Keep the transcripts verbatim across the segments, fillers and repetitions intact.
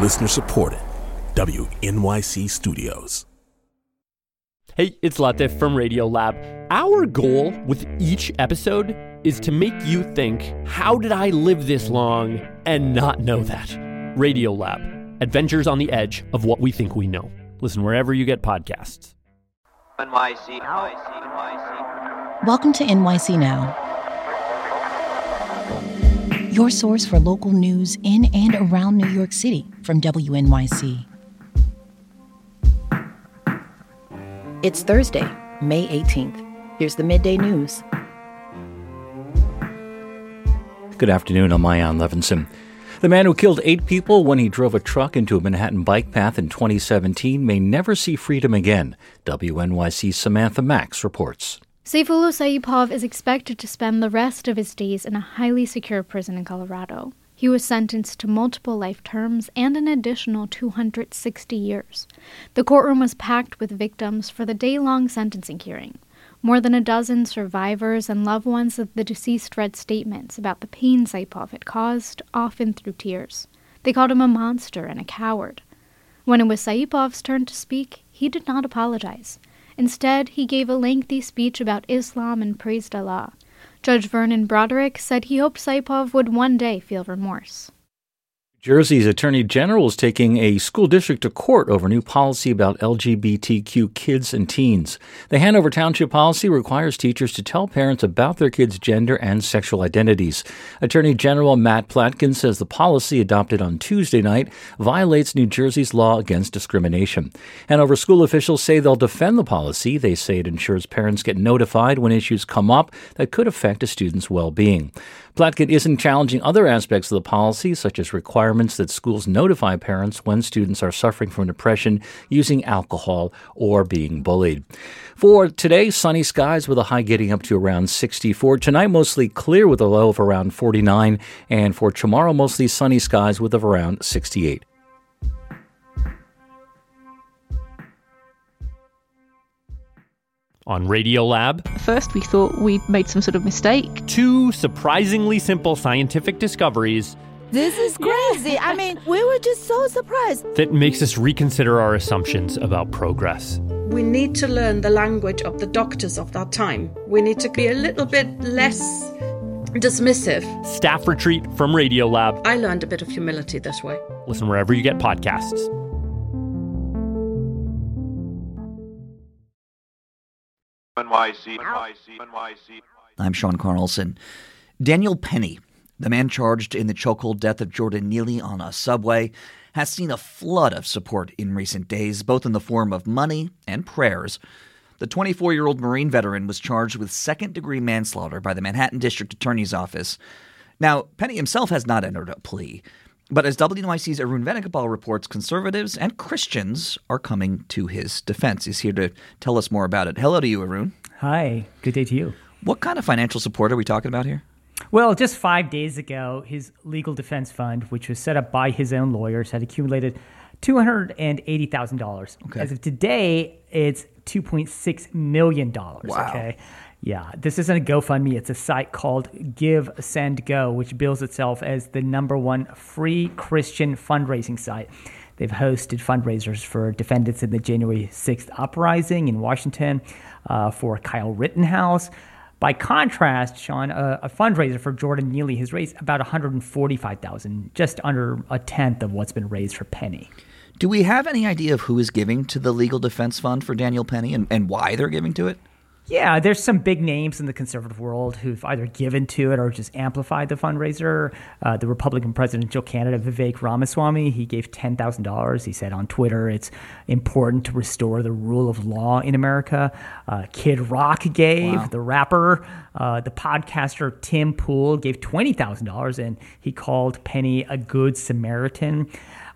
Listener-supported, W N Y C Studios. Hey, it's Latif from Radiolab. Our goal with each episode is to make you think, how did I live this long and not know that? Radiolab, adventures on the edge of what we think we know. Listen wherever you get podcasts. N Y C, N Y C, N Y C. Welcome to N Y C Now, your source for local news in and around New York City from W N Y C. It's Thursday, May eighteenth. Here's the midday news. Good afternoon, I'm Ion Levinson. The man who killed eight people when he drove a truck into a Manhattan bike path in twenty seventeen may never see freedom again. W N Y C's Samantha Max reports. Sayfullo Saipov is expected to spend the rest of his days in a highly secure prison in Colorado. He was sentenced to multiple life terms and an additional two hundred sixty years. The courtroom was packed with victims for the day-long sentencing hearing. More than a dozen survivors and loved ones of the deceased read statements about the pain Saipov had caused, often through tears. They called him a monster and a coward. When it was Saipov's turn to speak, he did not apologize. Instead, he gave a lengthy speech about Islam and praised Allah. Judge Vernon Broderick said he hoped Saipov would one day feel remorse. Jersey's Attorney General is taking a school district to court over new policy about L G B T Q kids and teens. The Hanover Township policy requires teachers to tell parents about their kids' gender and sexual identities. Attorney General Matt Platkin says the policy adopted on Tuesday night violates New Jersey's law against discrimination. Hanover school officials say they'll defend the policy. They say it ensures parents get notified when issues come up that could affect a student's well-being. Platkin isn't challenging other aspects of the policy, such as requirements that schools notify parents when students are suffering from depression, using alcohol, or being bullied. For today, sunny skies with a high getting up to around sixty-four. Tonight, mostly clear with a low of around forty-nine. And for tomorrow, mostly sunny skies with around sixty-eight. On Radiolab. First, we thought we'd made some sort of mistake. Two surprisingly simple scientific discoveries. This is crazy. I mean, we were just so surprised. That makes us reconsider our assumptions about progress. We need to learn the language of the doctors of that time. We need to be a little bit less dismissive. Staff retreat from Radiolab. I learned a bit of humility this way. Listen wherever you get podcasts. N Y C, N Y C, N Y C. I'm Sean Carlson. Daniel Penny, the man charged in the chokehold death of Jordan Neely on a subway, has seen a flood of support in recent days, both in the form of money and prayers. The twenty-four-year-old Marine veteran was charged with second-degree manslaughter by the Manhattan District Attorney's Office. Now, Penny himself has not entered a plea, but as W N Y C's Arun Venugopal reports, conservatives and Christians are coming to his defense. He's here to tell us more about it. Hello to you, Arun. Hi. Good day to you. What kind of financial support are we talking about here? Well, just five days ago, his legal defense fund, which was set up by his own lawyers, had accumulated two hundred eighty thousand dollars. Okay. As of today, it's two point six million dollars. Wow. Okay. Yeah, this isn't a GoFundMe. It's a site called Give Send Go, which bills itself as the number one free Christian fundraising site. They've hosted fundraisers for defendants in the January sixth uprising in Washington, uh, for Kyle Rittenhouse. By contrast, Sean, a, a fundraiser for Jordan Neely has raised about one hundred forty-five thousand dollars, just under a tenth of what's been raised for Penny. Do we have any idea of who is giving to the legal defense fund for Daniel Penny and, and why they're giving to it? Yeah, there's some big names in the conservative world who've either given to it or just amplified the fundraiser. Uh, the Republican presidential candidate, Vivek Ramaswamy, he gave ten thousand dollars. He said on Twitter, it's important to restore the rule of law in America. Uh, Kid Rock gave, wow. the rapper. Uh, the podcaster Tim Pool gave twenty thousand dollars, and he called Penny a good Samaritan.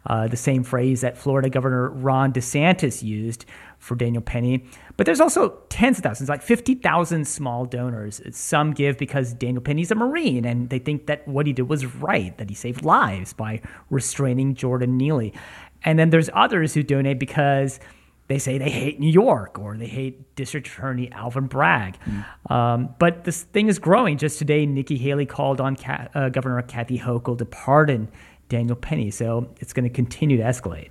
Uh, the same phrase that Florida Governor Ron DeSantis used for Daniel Penny. But there's also tens of thousands, like fifty thousand small donors. Some give because Daniel Penny's a Marine, and they think that what he did was right, that he saved lives by restraining Jordan Neely. And then there's others who donate because they say they hate New York or they hate District Attorney Alvin Bragg. Mm. Um, but this thing is growing. Just today, Nikki Haley called on Ka- uh, Governor Kathy Hochul to pardon Daniel Penny. So it's going to continue to escalate.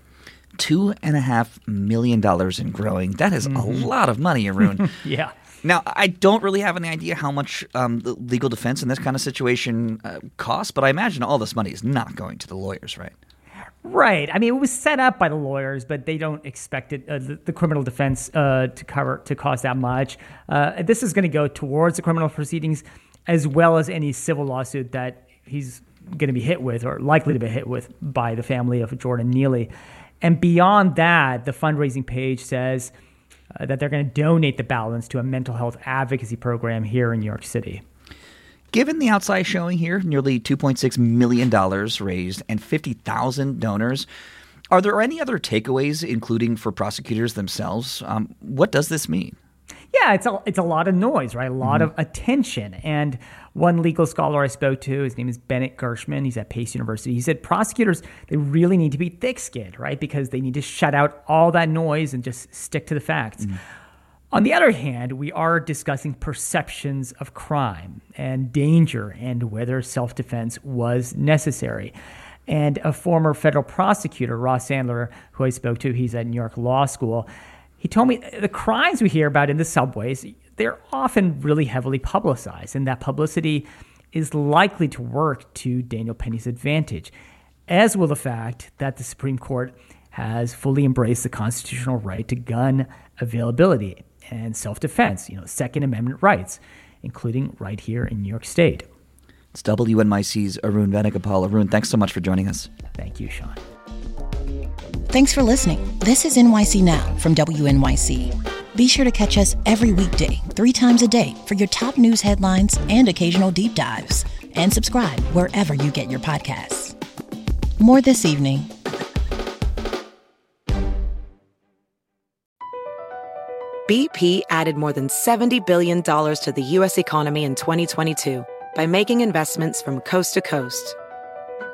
Two and a half million dollars and growing. That is mm-hmm. a lot of money, Arun. Yeah. Now, I don't really have any idea how much um, the legal defense in this kind of situation uh, costs, but I imagine all this money is not going to the lawyers, right? Right. I mean, it was set up by the lawyers, but they don't expect it, uh, the, the criminal defense uh, to cover to cost that much. Uh, this is going to go towards the criminal proceedings as well as any civil lawsuit that he's going to be hit with or likely to be hit with by the family of Jordan Neely. And beyond that, the fundraising page says uh, that they're going to donate the balance to a mental health advocacy program here in New York City. Given the outside showing here, nearly two point six million dollars raised and fifty thousand donors, are there any other takeaways, including for prosecutors themselves? Um, what does this mean? Yeah, it's a, it's a lot of noise, right? A lot mm-hmm. of attention. And one legal scholar I spoke to, his name is Bennett Gershman. He's at Pace University. He said prosecutors, they really need to be thick-skinned, right? Because they need to shut out all that noise and just stick to the facts. Mm-hmm. On the other hand, we are discussing perceptions of crime and danger and whether self-defense was necessary. And a former federal prosecutor, Ross Sandler, who I spoke to, he's at New York Law School, he told me the crimes we hear about in the subways, they're often really heavily publicized, and that publicity is likely to work to Daniel Penny's advantage, as will the fact that the Supreme Court has fully embraced the constitutional right to gun availability and self-defense, you know, Second Amendment rights, including right here in New York State. It's W N Y C's Arun Venugopal. Arun, thanks so much for joining us. Thank you, Sean. Thanks for listening. This is N Y C Now from W N Y C. Be sure to catch us every weekday, three times a day, for your top news headlines and occasional deep dives. And subscribe wherever you get your podcasts. More this evening. B P added more than seventy billion dollars to the U S economy in twenty twenty-two by making investments from coast to coast.